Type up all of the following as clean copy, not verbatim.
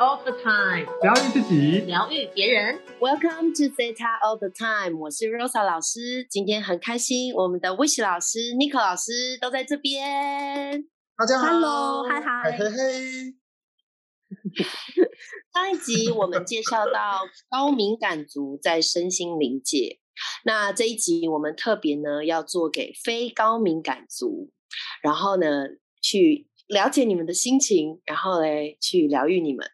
all the time， 疗愈自己，疗愈别人。Welcome to Zeta all the time， 我是 Rosa 老师，今天很开心，我们的 Wish 老师、Nicole 老师都在这边。大家好 ，Hello， 嗨嗨，嘿嘿。上一集我们介绍到高敏感族在身心灵界，那这一集我们特别呢要做给非高敏感族，然后呢去了解你们的心情，然后嘞去疗愈你们。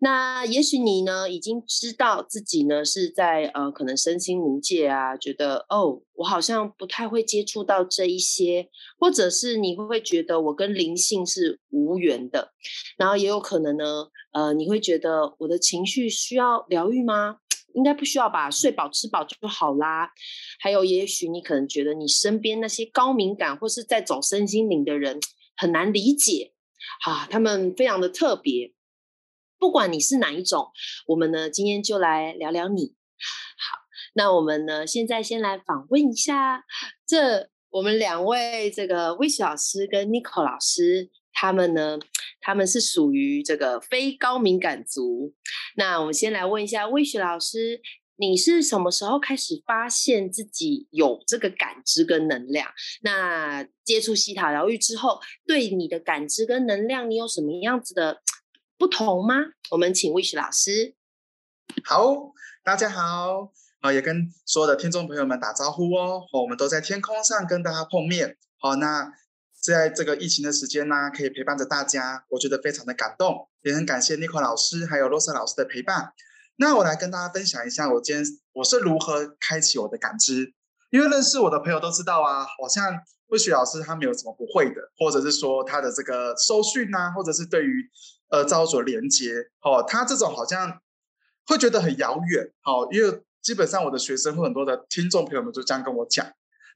那也许你呢已经知道自己呢是在可能身心灵界啊，觉得哦我好像不太会接触到这一些，或者是你会觉得我跟灵性是无缘的，然后也有可能呢你会觉得我的情绪需要疗愈吗？应该不需要吧，睡饱吃饱就好啦。还有也许你可能觉得你身边那些高敏感或是在走身心灵的人很难理解啊，他们非常的特别。不管你是哪一种，我们呢今天就来聊聊你。好，那我们呢现在先来访问一下我们两位这个 Wish 老师跟 Nicole 老师，他们是属于这个非高敏感族。那我们先来问一下 Wish 老师，你是什么时候开始发现自己有这个感知跟能量？那接触西塔疗愈之后，对你的感知跟能量，你有什么样子的不同吗？我们请 Wish 老师。好，大家好，也跟所有的听众朋友们打招呼哦。我们都在天空上跟大家碰面。好，那在这个疫情的时间呢，可以陪伴着大家，我觉得非常的感动，也很感谢 Nicole 老师还有 Rosa 老师的陪伴。那我来跟大家分享一下我是如何开启我的感知。因为认识我的朋友都知道啊，好像Wish老师他没有什么不会的，或者是说他的这个收讯啊，或者是对于造作连接，他这种好像会觉得很遥远。因为基本上我的学生或很多的听众朋友们就这样跟我讲。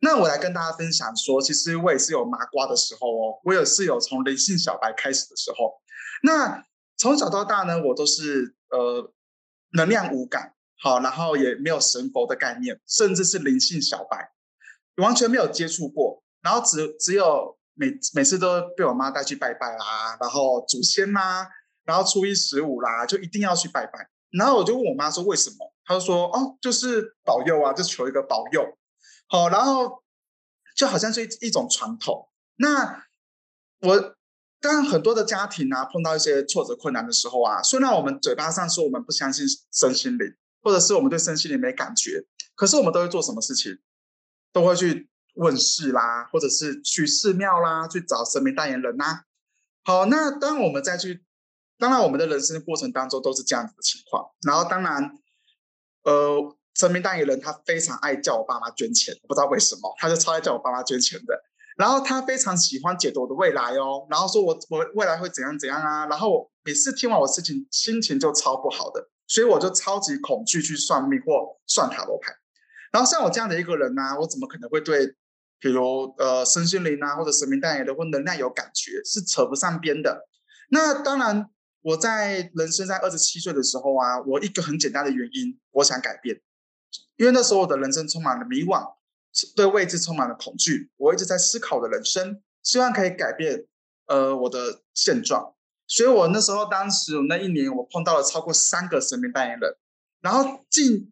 那我来跟大家分享说，其实我也是有麻瓜的时候哦，我也是有从灵性小白开始的时候。那从小到大呢，我都是能量无感，好，然后也没有神佛的概念，甚至是灵性小白，完全没有接触过。然后只有每次都被我妈带去拜拜啦，然后祖先啦，然后初一、15啦，就一定要去拜拜。然后我就问我妈说为什么，她就说哦，就是保佑啊，就求一个保佑。好，然后就好像是一种传统。那我当然很多的家庭啊，碰到一些挫折困难的时候啊，虽然我们嘴巴上说我们不相信身心灵，或者是我们对身心灵没感觉，可是我们都会做什么事情，都会去问事啦，或者是去寺庙啦，去找神明代言人啦。好，那当然我们的人生过程当中都是这样子的情况。然后当然神明代言人他非常爱叫我爸妈捐钱，不知道为什么他就超爱叫我爸妈捐钱的。然后他非常喜欢解读我的未来哦，然后说我未来会怎样怎样啊。然后我每次听完我事情，心情就超不好的，所以我就超级恐惧去算命或算塔罗牌。然后像我这样的一个人啊，我怎么可能会对比如身心灵啊，或者神明代言人或能量有感觉，是扯不上边的。那当然我在27岁的时候啊，我一个很简单的原因，我想改变。因为那时候我的人生充满了迷惘，对未知充满了恐惧，我一直在思考我的人生，希望可以改变我的现状。所以我那时候那一年我碰到了超过3个神明代言人，然后进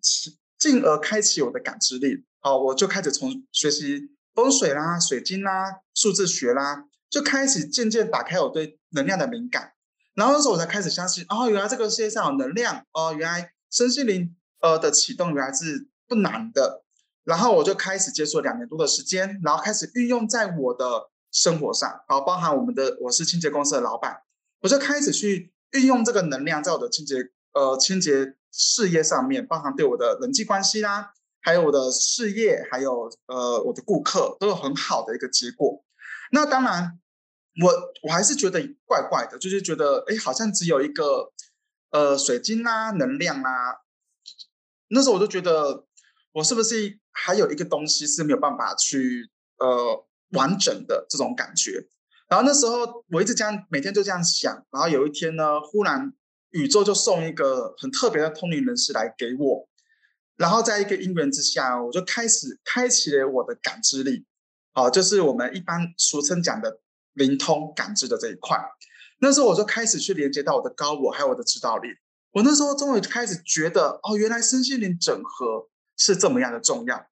而开启我的感知力。好，我就开始从学习风水啦、水晶啦、数字学啦，就开始渐渐打开我对能量的敏感。然后那时候我才开始相信，哦，原来这个世界上有能量哦，原来身心灵的启动原来是不难的。然后我就开始接触2年多的时间，然后开始运用在我的生活上，包含我是清洁公司的老板，我就开始去运用这个能量在我的清洁事业上面，包含对我的人际关系啦，还有我的事业，还有我的顾客，都有很好的一个结果。那当然我还是觉得怪怪的，就是觉得哎，好像只有一个水晶啦、能量啦。那时候我就觉得我是不是还有一个东西是没有办法去完整的这种感觉。然后那时候我一直这样每天就这样想，然后有一天呢，忽然宇宙就送一个很特别的通灵人士来给我。然后在一个因缘之下，我就开始开启了我的感知力，就是我们一般俗称讲的灵通感知的这一块。那时候我就开始去连接到我的高我还有我的指导灵，我那时候终于开始觉得哦，原来身心灵整合是这么样的重要。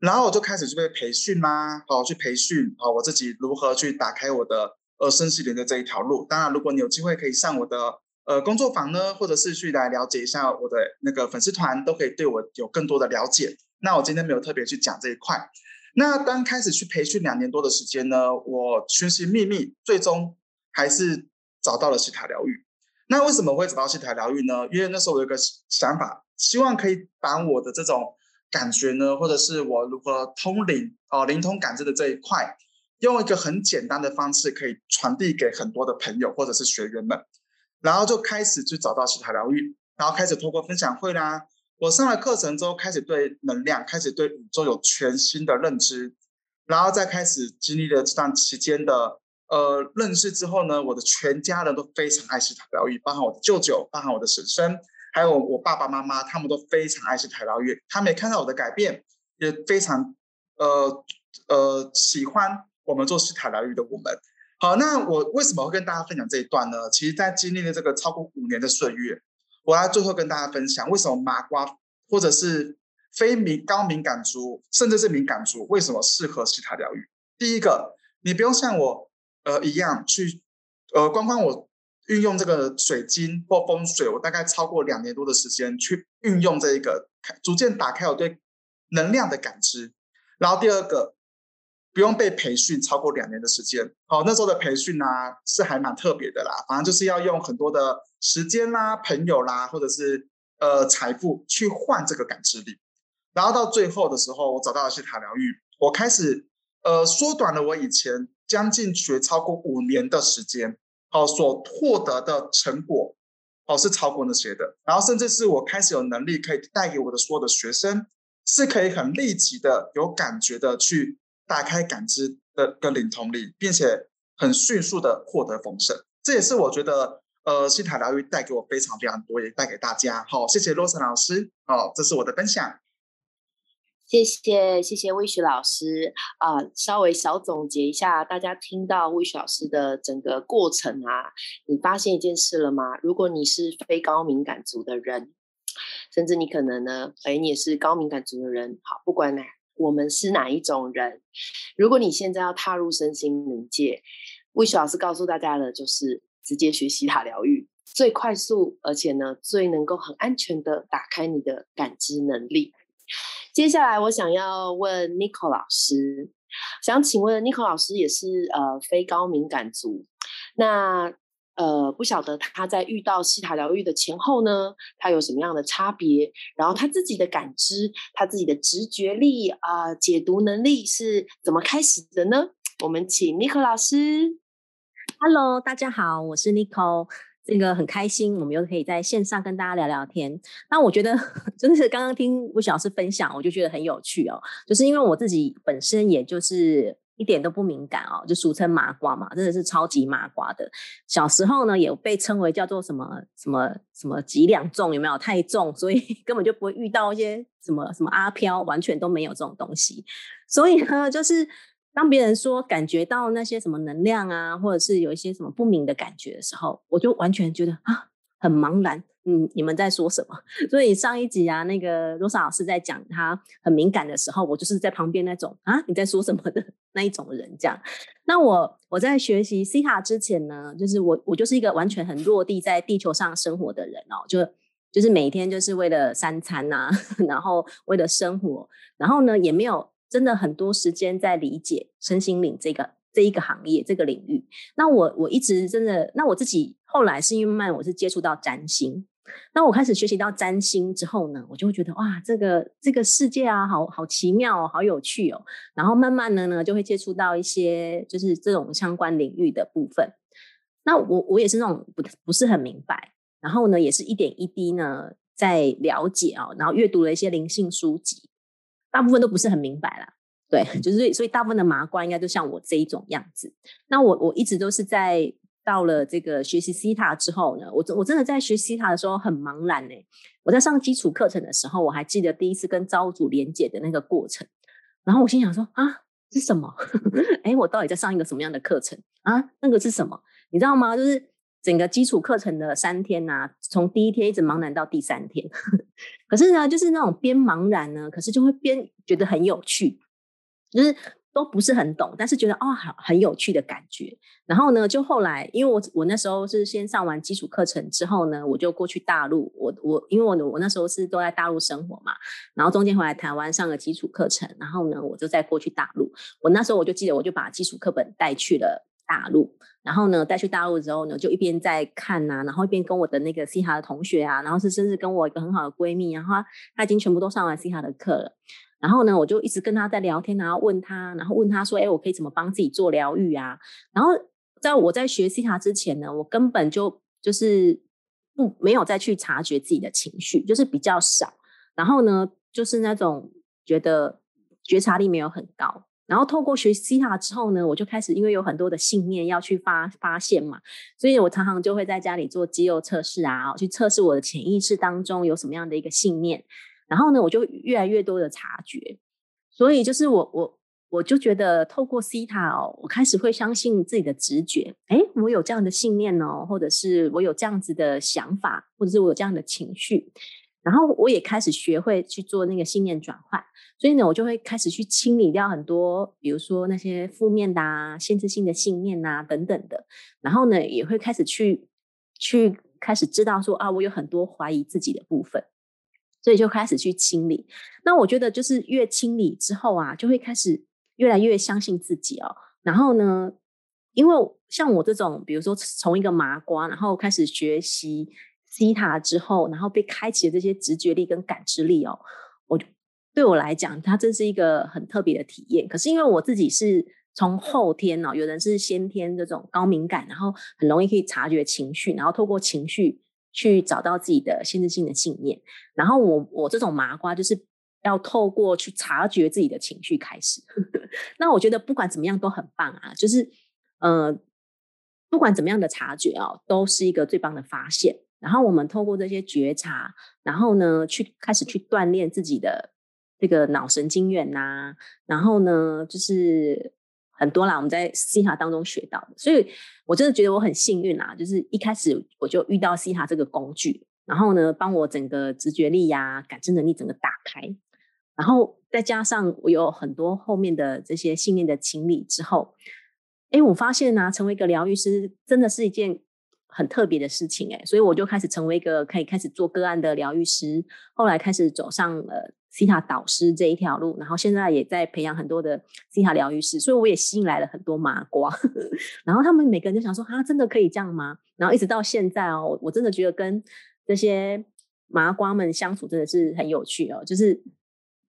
然后我就开始去被培训啦，去培训我自己如何去打开我的身心灵的这一条路。当然如果你有机会可以上我的工作坊呢，或者是去来了解一下我的那个粉丝团，都可以对我有更多的了解。那我今天没有特别去讲这一块。那当开始去培训2年多的时间呢，我寻寻觅觅，最终还是找到了西塔疗愈。那为什么会找到西塔疗愈呢？因为那时候我有一个想法，希望可以把我的这种感觉呢，或者是我如何通灵灵通感知的这一块，用一个很简单的方式可以传递给很多的朋友或者是学员们。然后就开始去找到西塔疗愈，然后开始透过分享会啦，我上了课程之后开始对能量，开始对宇宙有全新的认知，然后再开始经历了这段期间的认识之后呢，我的全家人都非常爱西塔疗愈，包含我的舅舅，包含我的婶婶，还有我爸爸妈妈，他们都非常爱西塔疗愈，他们也看到我的改变，也非常喜欢我们做西塔疗愈的我们。好，那我为什么会跟大家分享这一段呢？其实在经历了这个超过5年的岁月，我要最后跟大家分享为什么麻瓜或者是非高敏感族甚至是敏感族为什么适合西塔疗愈。第一个，你不用像我一样去光光我运用这个水晶或风水，我大概超过2年多的时间去运用这一个，逐渐打开我对能量的感知。然后第二个，不用被培训超过2年的时间。好，那时候的培训啊是还蛮特别的啦，反正就是要用很多的时间啦、朋友啦，或者是财富去换这个感知力。然后到最后的时候，我找到了西塔疗愈，我开始缩短了我以前将近学超过5年的时间，好，所获得的成果是超过那些的。然后甚至是我开始有能力可以带给我的所有的学生，是可以很立即的、有感觉的去打开感知的灵通力，并且很迅速的获得丰盛。这也是我觉得西塔疗愈带给我非常非常多，也带给大家。好，谢谢 Rosa 老师。好，这是我的分享。谢谢 Wish 老师稍微小总结一下，大家听到 Wish 老师的整个过程啊，你发现一件事了吗？如果你是非高敏感族的人，甚至你可能呢，你也是高敏感族的人，好，不管哪我们是哪一种人，如果你现在要踏入身心灵界， Wish 老师告诉大家的就是直接学西塔疗愈，最快速而且呢最能够很安全的打开你的感知能力。接下来我想要问 Nicole 老师，想请问 Nicole 老师也是非高敏感族，那不晓得他在遇到西塔疗愈的前后呢，他有什么样的差别？然后他自己的感知，他自己的直觉力解读能力是怎么开始的呢？我们请 Nicole 老师。Hello， 大家好，我是 Nicole。这个很开心，我们又可以在线上跟大家聊聊天。那我觉得真是刚刚听Wish老师分享，我就觉得很有趣哦。就是因为我自己本身也就是一点都不敏感哦，就俗称麻瓜嘛，真的是超级麻瓜的。小时候呢，也被称为叫做什么什么什么几两重，有没有太重，所以根本就不会遇到一些什么什么阿飘，完全都没有这种东西。所以呢，就是当别人说感觉到那些什么能量啊，或者是有一些什么不明的感觉的时候，我就完全觉得啊，很茫然。你们在说什么？所以上一集啊，那个 Rosa 老师在讲他很敏感的时候，我就是在旁边那种啊你在说什么的那一种人这样。那我在学习 SEHA 之前呢，就是我就是一个完全很落地在地球上生活的人哦，就是每天就是为了3餐啊，然后为了生活，然后呢也没有真的很多时间在理解身心灵这一个行业这个领域。那我一直真的，那我自己后来是因为我是接触到占星。那我开始学习到占星之后呢，我就会觉得哇，这个世界啊，好奇妙哦，好有趣哦。然后慢慢的呢，就会接触到一些就是这种相关领域的部分。那我也是那种不是很明白，然后呢，也是一点一滴呢在了解哦，然后阅读了一些灵性书籍，大部分都不是很明白啦。对，就是所以大部分的麻瓜应该就像我这一种样子。那我一直都是在。到了这个学习 Cita 之后呢，我真的在学习 Cita 的时候很茫然欸。我在上基础课程的时候，我还记得第一次跟招组连结的那个过程，然后我心想说啊，是什么？我到底在上一个什么样的课程啊？那个是什么？你知道吗？就是整个基础课程的3天啊，从第1天一直茫然到第3天可是呢就是那种边茫然呢，可是就会边觉得很有趣，就是都不是很懂，但是觉得哦很有趣的感觉。然后呢就后来因为我那时候是先上完基础课程之后呢，我就过去大陆，我因为我那时候是都在大陆生活嘛，然后中间回来台湾上了基础课程，然后呢我就再过去大陆。我那时候我就记得我就把基础课本带去了大陆，然后呢带去大陆之后呢，就一边在看啊，然后一边跟我的那个 SEHA 的同学啊，然后是甚至跟我一个很好的闺蜜，然后她已经全部都上完 SEHA 的课了。然后呢我就一直跟他在聊天，然后问他说我可以怎么帮自己做疗愈啊。然后在我在学 SEHA 之前呢，我根本就是没有再去察觉自己的情绪，就是比较少，然后呢就是那种觉得觉察力没有很高。然后透过学 SEHA 之后呢，我就开始因为有很多的信念要去发现嘛，所以我常常就会在家里做肌肉测试啊，去测试我的潜意识当中有什么样的一个信念。然后呢我就越来越多的察觉，所以就是我就觉得透过 Cita 我开始会相信自己的直觉，我有这样的信念哦，或者是我有这样子的想法，或者是我有这样的情绪。然后我也开始学会去做那个信念转换，所以呢我就会开始去清理掉很多，比如说那些负面的啊，限制性的信念啊等等的。然后呢也会开始去开始知道说啊，我有很多怀疑自己的部分，所以就开始去清理。那我觉得就是越清理之后啊，就会开始越来越相信自己哦。然后呢因为像我这种比如说从一个麻瓜然后开始学习 Cita 之后，然后被开启的这些直觉力跟感知力哦，对我来讲它真是一个很特别的体验。可是因为我自己是从后天哦，有人是先天这种高敏感，然后很容易可以察觉情绪，然后透过情绪去找到自己的限制性的信念。然后我这种麻瓜就是要透过去察觉自己的情绪开始那我觉得不管怎么样都很棒啊，就是不管怎么样的察觉哦，都是一个最棒的发现。然后我们透过这些觉察，然后呢去开始去锻炼自己的这个脑神经元啊，然后呢就是很多啦，我们在 SEHA 当中学到的。所以我真的觉得我很幸运啦，就是一开始我就遇到 SEHA 这个工具，然后呢帮我整个直觉力啊感知能力整个打开。然后再加上我有很多后面的这些信念的清理之后，我发现啊，成为一个疗愈师真的是一件很特别的事情所以我就开始成为一个可以开始做个案的疗愈师，后来开始走上SEHA 导师这一条路，然后现在也在培养很多的 SEHA 疗愈师，所以我也吸引来了很多麻瓜然后他们每个人就想说真的可以这样吗？然后一直到现在我真的觉得跟这些麻瓜们相处真的是很有趣就是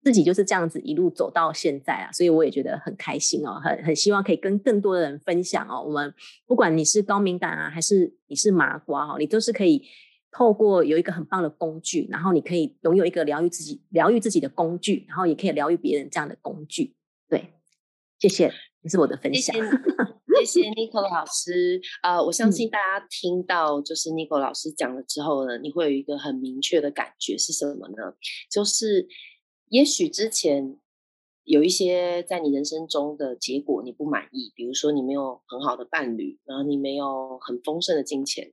自己就是这样子一路走到现在啊，所以我也觉得很开心很希望可以跟更多的人分享我们不管你是高敏感啊，还是你是麻瓜你都是可以透过有一个很棒的工具，然后你可以拥有一个疗愈自己的工具，然后也可以疗愈别人这样的工具。对，谢谢，这是我的分享。谢谢 Nicole 老师我相信大家听到就是 Nicole 老师讲了之后呢，你会有一个很明确的感觉是什么呢？就是也许之前有一些在你人生中的结果你不满意，比如说你没有很好的伴侣，然后你没有很丰盛的金钱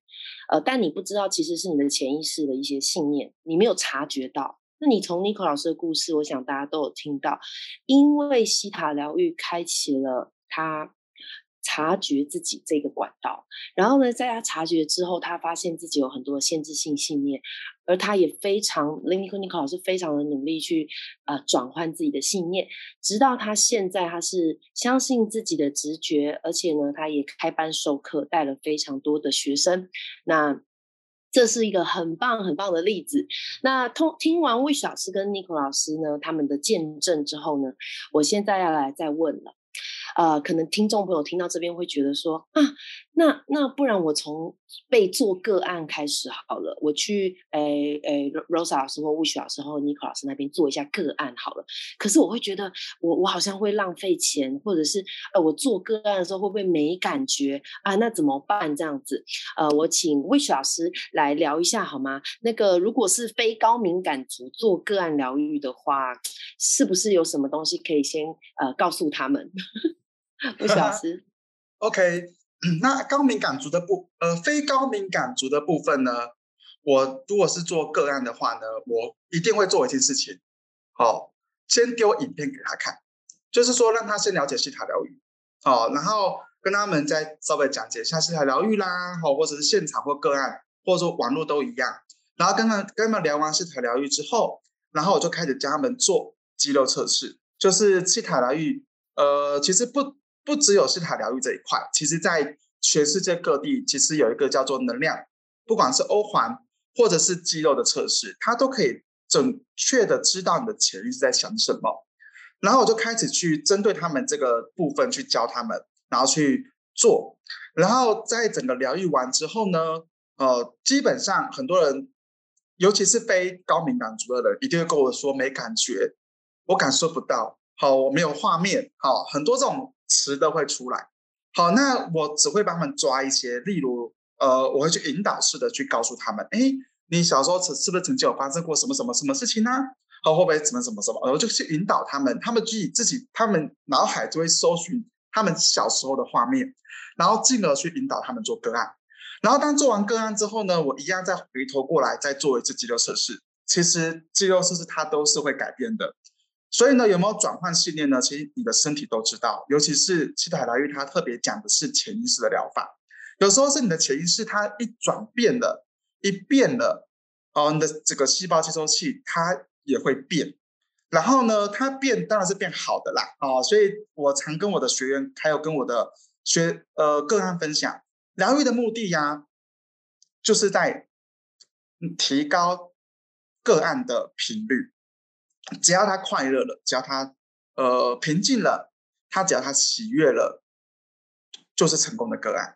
但你不知道其实是你的潜意识的一些信念你没有察觉到。那你从 Nicole 老师的故事，我想大家都有听到，因为SEHA疗愈开启了他察觉自己这个管道，然后呢在他察觉之后，他发现自己有很多的限制性信念，而他也非常 Nicole 老师非常的努力去转换自己的信念，直到他现在他是相信自己的直觉，而且呢他也开班授课，带了非常多的学生。那这是一个很棒很棒的例子。那听完 Wish 老师跟 Nicole 老师呢他们的见证之后呢，我现在要来再问了可能听众朋友听到这边会觉得说那不然我从被做个案开始好了，我去Rosa 老师或 Wish 老师或 Nicole 老师那边做一下个案好了。可是我会觉得我好像会浪费钱，或者是我做个案的时候会不会没感觉啊？那怎么办这样子？我请 Wish 老师来聊一下好吗？那个如果是非高敏感族做个案疗愈的话，是不是有什么东西可以先告诉他们？Wish 老师OK 那高敏感族的非高敏感族的部分呢，我如果是做个案的话呢，我一定会做一件事情，哦，先丢影片给他看，就是说让他先了解西塔疗愈，哦，然后跟他们再稍微讲解一下西塔疗愈啦，哦，或者是现场或个案，或者说网络都一样。然后跟他们聊完西塔疗愈之后，然后我就开始教他们做肌肉测试，就是西塔疗愈，其实不只有西塔疗愈这一块，其实在全世界各地，其实有一个叫做能量，不管是欧环或者是肌肉的测试，它都可以准确的知道你的潜意识在想什么。然后我就开始去针对他们这个部分去教他们，然后去做。然后在整个疗愈完之后呢，基本上很多人，尤其是非高敏感族的人，一定会跟我说没感觉，我感受不到，好，我没有画面，好，很多这种词都会出来。好，那我只会帮他们抓一些，例如我会去引导式的去告诉他们，诶，你小时候是不是曾经有发生过什么什么什么事情呢，啊，会不会什么什么什么，我就去引导他们，他们脑海就会搜寻他们小时候的画面，然后进而去引导他们做个案。然后当做完个案之后呢，我一样再回头过来再做一次肌肉测试。其实肌肉测试它都是会改变的，所以呢，有没有转换信念呢？其实你的身体都知道，尤其是西塔疗愈，它特别讲的是潜意识的疗法。有时候是你的潜意识它一转变了，一变了，你的这个细胞接收器它也会变。然后呢，它变当然是变好的啦，所以我常跟我的学员还有跟我的个案分享，疗愈的目的呀，就是在提高个案的频率。只要他快乐了，只要他平静了，只要他喜悦了，就是成功的个案。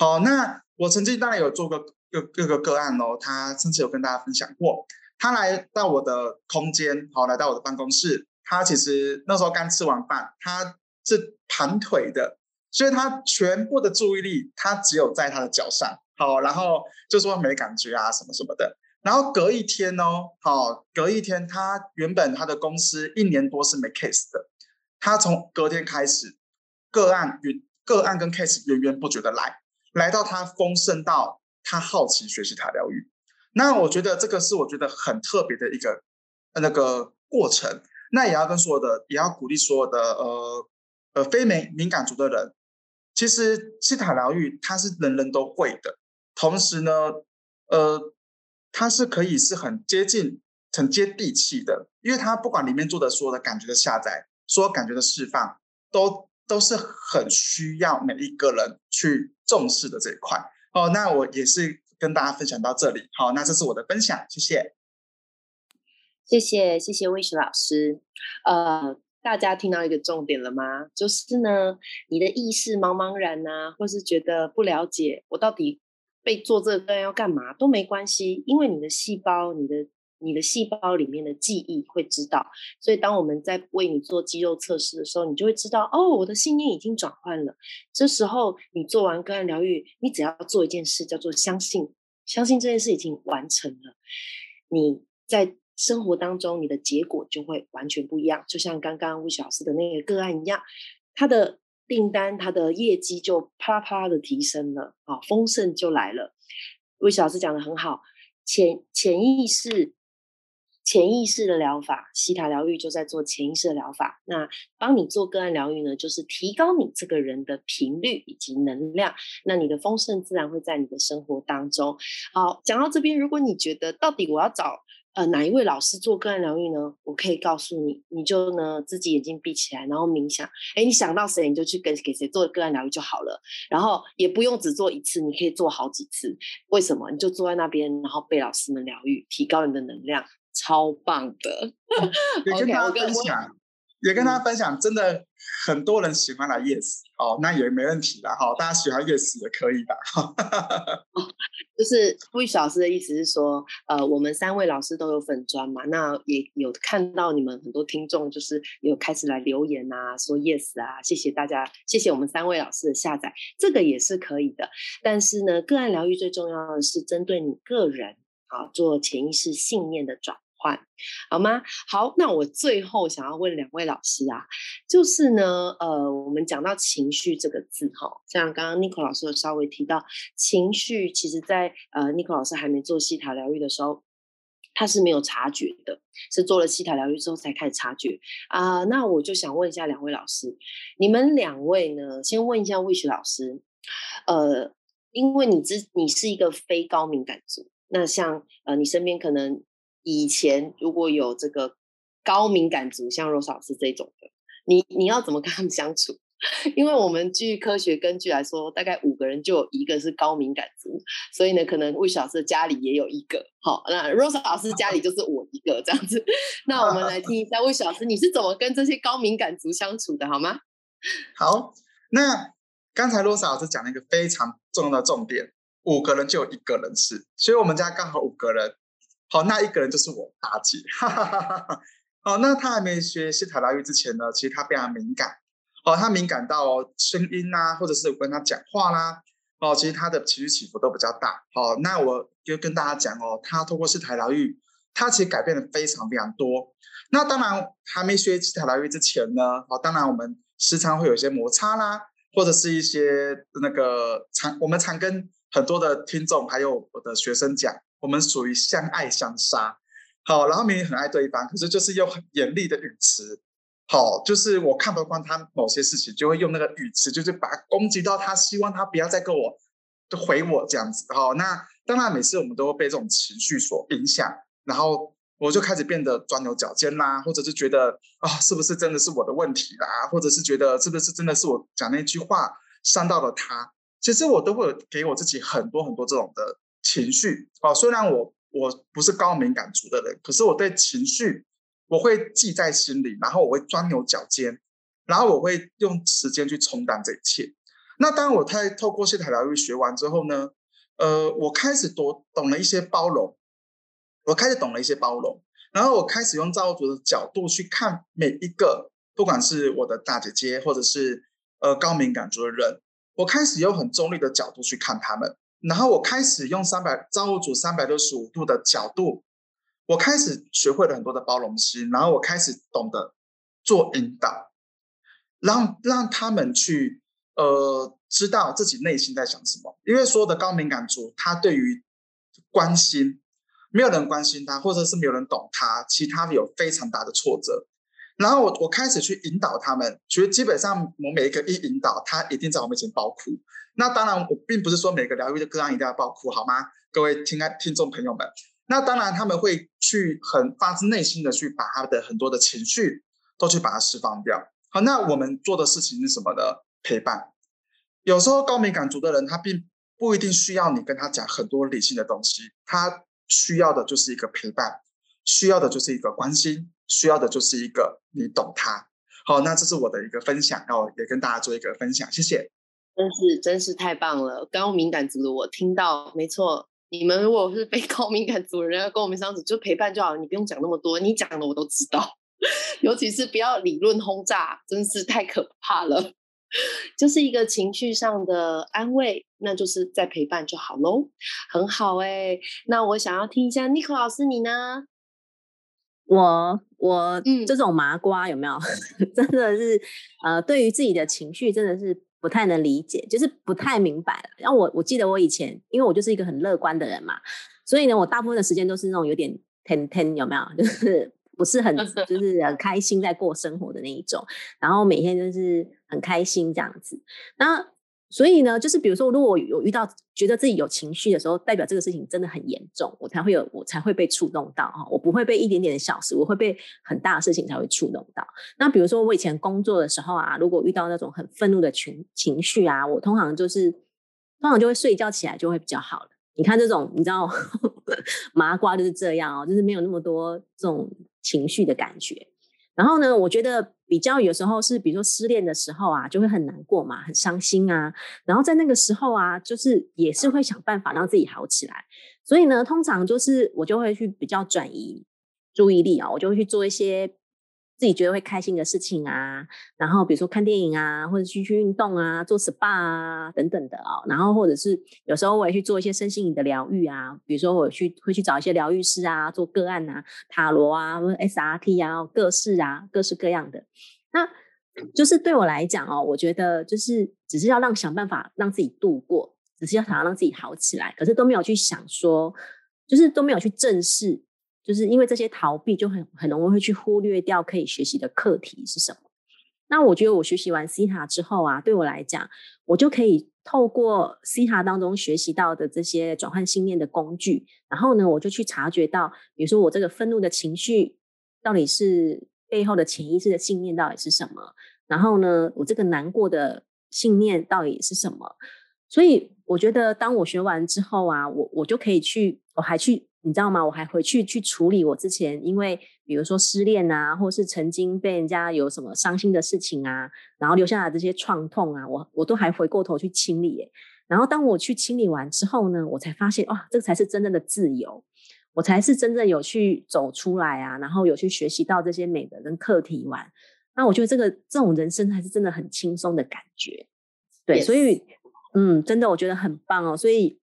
好，那我曾经当然有做过各个个案哦，他甚至有跟大家分享过，他来到我的空间，好，来到我的办公室，他其实那时候刚吃完饭，他是盘腿的，所以他全部的注意力他只有在他的脚上，好，然后就说没感觉啊什么什么的。然后隔一天哦，好，隔一天，他原本他的公司1年多是没 case 的，他从隔天开始，个案跟 case 源源不绝的来到他丰盛到他好奇学习他疗愈。那我觉得这个是我觉得很特别的一个那个过程。那也要跟所有的，也要鼓励所有的非敏感族的人，其实西塔疗愈它是人人都会的，同时呢，它是可以是很接近很接地气的，因为它不管里面做的所有的感觉的下载，所有感觉的释放，都是很需要每一个人去重视的这一块。哦，那我也是跟大家分享到这里。好，那这是我的分享，谢谢。谢谢 Wish 老师。大家听到一个重点了吗？就是呢，你的意识茫茫然啊，或是觉得不了解我到底被做这个要干嘛，都没关系，因为你的细胞，你的细胞里面的记忆会知道。所以当我们在为你做肌肉测试的时候，你就会知道，哦，我的信念已经转换了。这时候你做完个案疗愈，你只要做一件事，叫做相信，相信这件事已经完成了，你在生活当中你的结果就会完全不一样。就像刚刚Wish老师的那个个案一样，他的订单，他的业绩就啪啪的提升了，哦，丰盛就来了。Wish老师讲得很好，潜意识的疗法，西塔疗愈就在做潜意识的疗法。那帮你做个案疗愈呢，就是提高你这个人的频率以及能量，那你的丰盛自然会在你的生活当中。好，讲到这边，如果你觉得到底我要找哪一位老师做个案疗愈呢？我可以告诉你，你就呢自己眼睛闭起来，然后冥想，你想到谁你就去给谁做个案疗愈就好了，然后也不用只做一次，你可以做好几次。为什么？你就坐在那边，然后被老师们疗愈，提高你的能量，超棒的。也跟大家分享，真的很多人喜欢来 yes， 哦，那也没问题啦，哦，大家喜欢 yes 也可以吧。就是 Wish 老师的意思是说，我们3位老师都有粉专嘛，那也有看到你们很多听众就是有开始来留言啊，说 yes 啊，谢谢大家，谢谢我们3位老师的下载，这个也是可以的。但是呢，个案疗愈最重要的是针对你个人，啊，做潜意识信念的转换，好吗？好，那我最后想要问两位老师啊，就是呢，我们讲到情绪这个字哈，像刚刚 Nicole 老师有稍微提到，情绪其实在Nicole 老师还没做西塔疗愈的时候，他是没有察觉的，是做了西塔疗愈之后才开始察觉啊。那我就想问一下两位老师，你们两位呢，先问一下 Wish 老师，因为你是一个非高敏感族，那像你身边可能以前如果有这个高敏感族，像 Rosa 老师这种的，你要怎么跟他们相处？因为我们据科学根据来说，大概5个人就有1个是高敏感族，所以呢，可能Wish老师家里也有1个。好，那 Rosa 老师家里就是我一个这样子。那我们来听一下Wish老师，你是怎么跟这些高敏感族相处的，好吗？好，那刚才 Rosa 老师讲了一个非常重要的重点，5个人就有1个人是，所以我们家刚好5个人。好，那1个人就是我大姐。好，那她还没学西塔疗愈之前呢，其实她非常敏感。哦，她敏感到声音啊，或者是我跟她讲话啦，哦，其实她的情绪起伏都比较大。好，那我就跟大家讲哦，她透过西塔疗愈，她其实改变了非常非常多。那当然，还没学西塔疗愈之前呢，哦，当然我们时常会有一些摩擦啦，或者是一些那个我们常跟很多的听众还有我的学生讲。我们属于相爱相杀，好，然后明明很爱对方，可是就是用很严厉的语词，好，就是我看不惯他某些事情，就会用那个语词，就是把他攻击到他，希望他不要再跟我回我这样子，好，那当然每次我们都会被这种情绪所影响，然后我就开始变得钻牛角尖啦，或者是觉得啊，是不是真的是我的问题啦，或者是觉得是不是真的是我讲那句话伤到了他，其实我都会给我自己很多很多这种的情绪，哦，虽然我不是高敏感族的人，可是我对情绪我会记在心里，然后我会钻牛角尖，然后我会用时间去冲淡这一切。那当我透过西塔疗愈学完之后呢，我开始懂了一些包容，然后我开始用造物主的角度去看每一个，不管是我的大姐姐或者是高敏感族的人，我开始用很中立的角度去看他们。然后我开始用造物主365度的角度，我开始学会了很多的包容心，然后我开始懂得做引导，让他们去知道自己内心在想什么。因为所有的高敏感族，他对于关心，没有人关心他，或者是没有人懂他，其实他有非常大的挫折。然后我开始去引导他们，其实基本上我每一个一引导，他一定在我面前爆哭。那当然我并不是说每个疗愈的个案一定要爆哭，好吗？各位听众朋友们，那当然他们会去很发自内心的去把他的很多的情绪都去把它释放掉。好，那我们做的事情是什么呢？陪伴。有时候高敏感族的人，他并不一定需要你跟他讲很多理性的东西，他需要的就是一个陪伴，需要的就是一个关心，需要的就是一个你懂他。好，那这是我的一个分享，那我也跟大家做一个分享，谢谢。真是太棒了，高敏感族的我听到，没错，你们如果是非高敏感族的人要跟我们相处，就陪伴就好了，你不用讲那么多，你讲的我都知道，尤其是不要理论轰炸，真是太可怕了，就是一个情绪上的安慰，那就是在陪伴就好咯。很好欸，那我想要听一下 Nicole 老师你呢？我这种麻瓜有没有？真的是对于自己的情绪真的是不太能理解，就是不太明白了。然后我记得我以前，因为我就是一个很乐观的人嘛，所以呢，我大部分的时间都是那种有点天有没有？就是不是很就是很开心在过生活的那一种。然后每天就是很开心这样子。那所以呢，就是比如说，如果我有遇到觉得自己有情绪的时候，代表这个事情真的很严重，我才会被触动到，我不会被一点点的小事，我会被很大的事情才会触动到。那比如说我以前工作的时候啊，如果遇到那种很愤怒的情绪啊，我通常就会睡一觉起来就会比较好了。你看这种，你知道麻瓜就是这样哦，就是没有那么多这种情绪的感觉。然后呢，我觉得比较有时候是，比如说失恋的时候啊，就会很难过嘛，很伤心啊。然后在那个时候啊，就是也是会想办法让自己好起来。所以呢，通常就是我就会去比较转移注意力啊，我就会去做一些自己觉得会开心的事情啊，然后比如说看电影啊，或者去运动啊，做 SPA 啊等等的哦。然后或者是有时候我也去做一些身心灵的疗愈啊，比如说我会去找一些疗愈师啊，做个案啊，塔罗啊，或者 SRT 啊，各式各样的。那就是对我来讲哦，我觉得就是只是要想办法让自己度过，只是要想要让自己好起来，可是都没有去想说，就是都没有去正视，就是因为这些逃避就很容易会去忽略掉可以学习的课题是什么。那我觉得我学习完 SEHA 之后啊，对我来讲，我就可以透过 SEHA 当中学习到的这些转换信念的工具，然后呢，我就去察觉到，比如说我这个愤怒的情绪到底是背后的潜意识的信念到底是什么，然后呢，我这个难过的信念到底是什么。所以我觉得当我学完之后啊，我就可以去，我还去，你知道吗，我还回去处理我之前因为比如说失恋啊，或是曾经被人家有什么伤心的事情啊，然后留下来这些创痛啊，我都还回过头去清理耶。然后当我去清理完之后呢，我才发现哇，这才是真正的自由，我才是真正有去走出来啊，然后有去学习到这些美德跟课题完。那我觉得这种人生还是真的很轻松的感觉。对， yes. 所以真的我觉得很棒哦。所以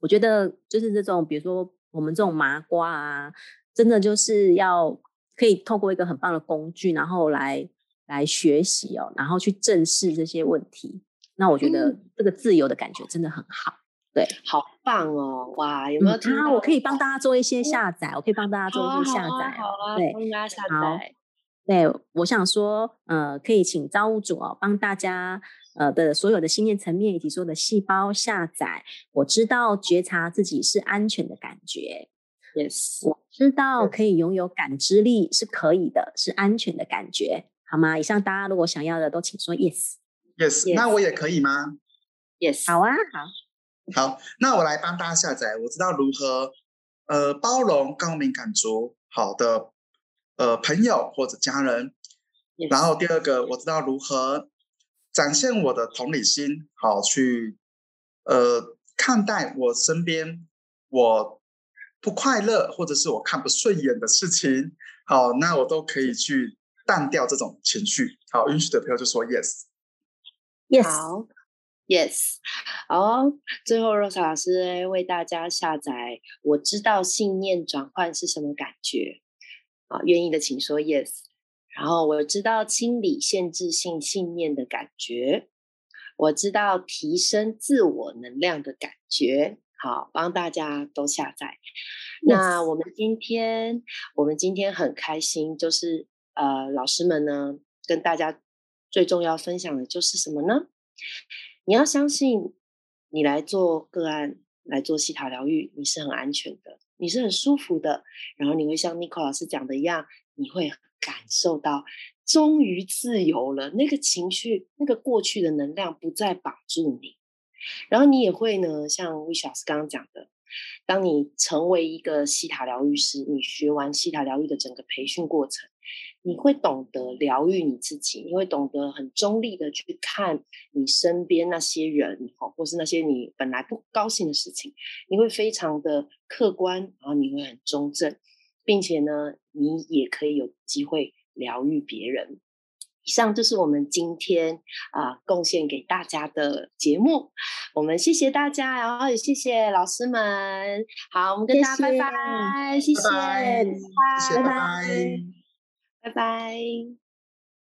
我觉得就是这种比如说我们这种麻瓜啊，真的就是要可以透过一个很棒的工具，然后来学习哦，然后去正视这些问题。那我觉得这个自由的感觉真的很好。对，好棒哦！哇，有没有听到？我可以帮大家做一些下载，我可以帮大家做一些下载。好啊，对，帮大家下载。对，我想说，可以请造物主哦，帮大家的所有的信念层面以及所有的细胞下载。我知道觉察自己是安全的感觉。Yes， 我知道可以拥有感知力是可以的，是安全的感觉，好吗？以上大家如果想要的都请说 yes。Yes， 那我也可以吗 ？Yes， 好啊，好。好，那我来帮大家下载。我知道如何包容高敏感族好的朋友或者家人。Yes. 然后第二个，我知道如何展现我的同理心，好去看待我身边我不快乐或者是我看不顺眼的事情。好，那我都可以去淡掉这种情绪。好，允许的朋友就说 yes。Yes。好。Yes， 好，最后 Rosa 老师为大家下载我知道信念转换是什么感觉啊，愿意的请说 yes。 然后我知道清理限制性信念的感觉，我知道提升自我能量的感觉。好，帮大家都下载。yes. 那我们今天很开心，就是老师们呢跟大家最重要分享的就是什么呢？你要相信你来做个案，来做西塔疗愈，你是很安全的，你是很舒服的，然后你会像 Nicole 老师讲的一样，你会感受到终于自由了，那个情绪，那个过去的能量不再绑住你。然后你也会呢，像 Wish 老师刚刚讲的，当你成为一个西塔疗愈师，你学完西塔疗愈的整个培训过程，你会懂得疗愈你自己，你会懂得很中立的去看你身边那些人，或是那些你本来不高兴的事情，你会非常的客观，然后你会很中正，并且呢，你也可以有机会疗愈别人。以上就是我们今天贡献给大家的节目，我们谢谢大家，然后也谢谢老师们。好，我们跟大家拜拜，谢谢，拜拜。拜拜。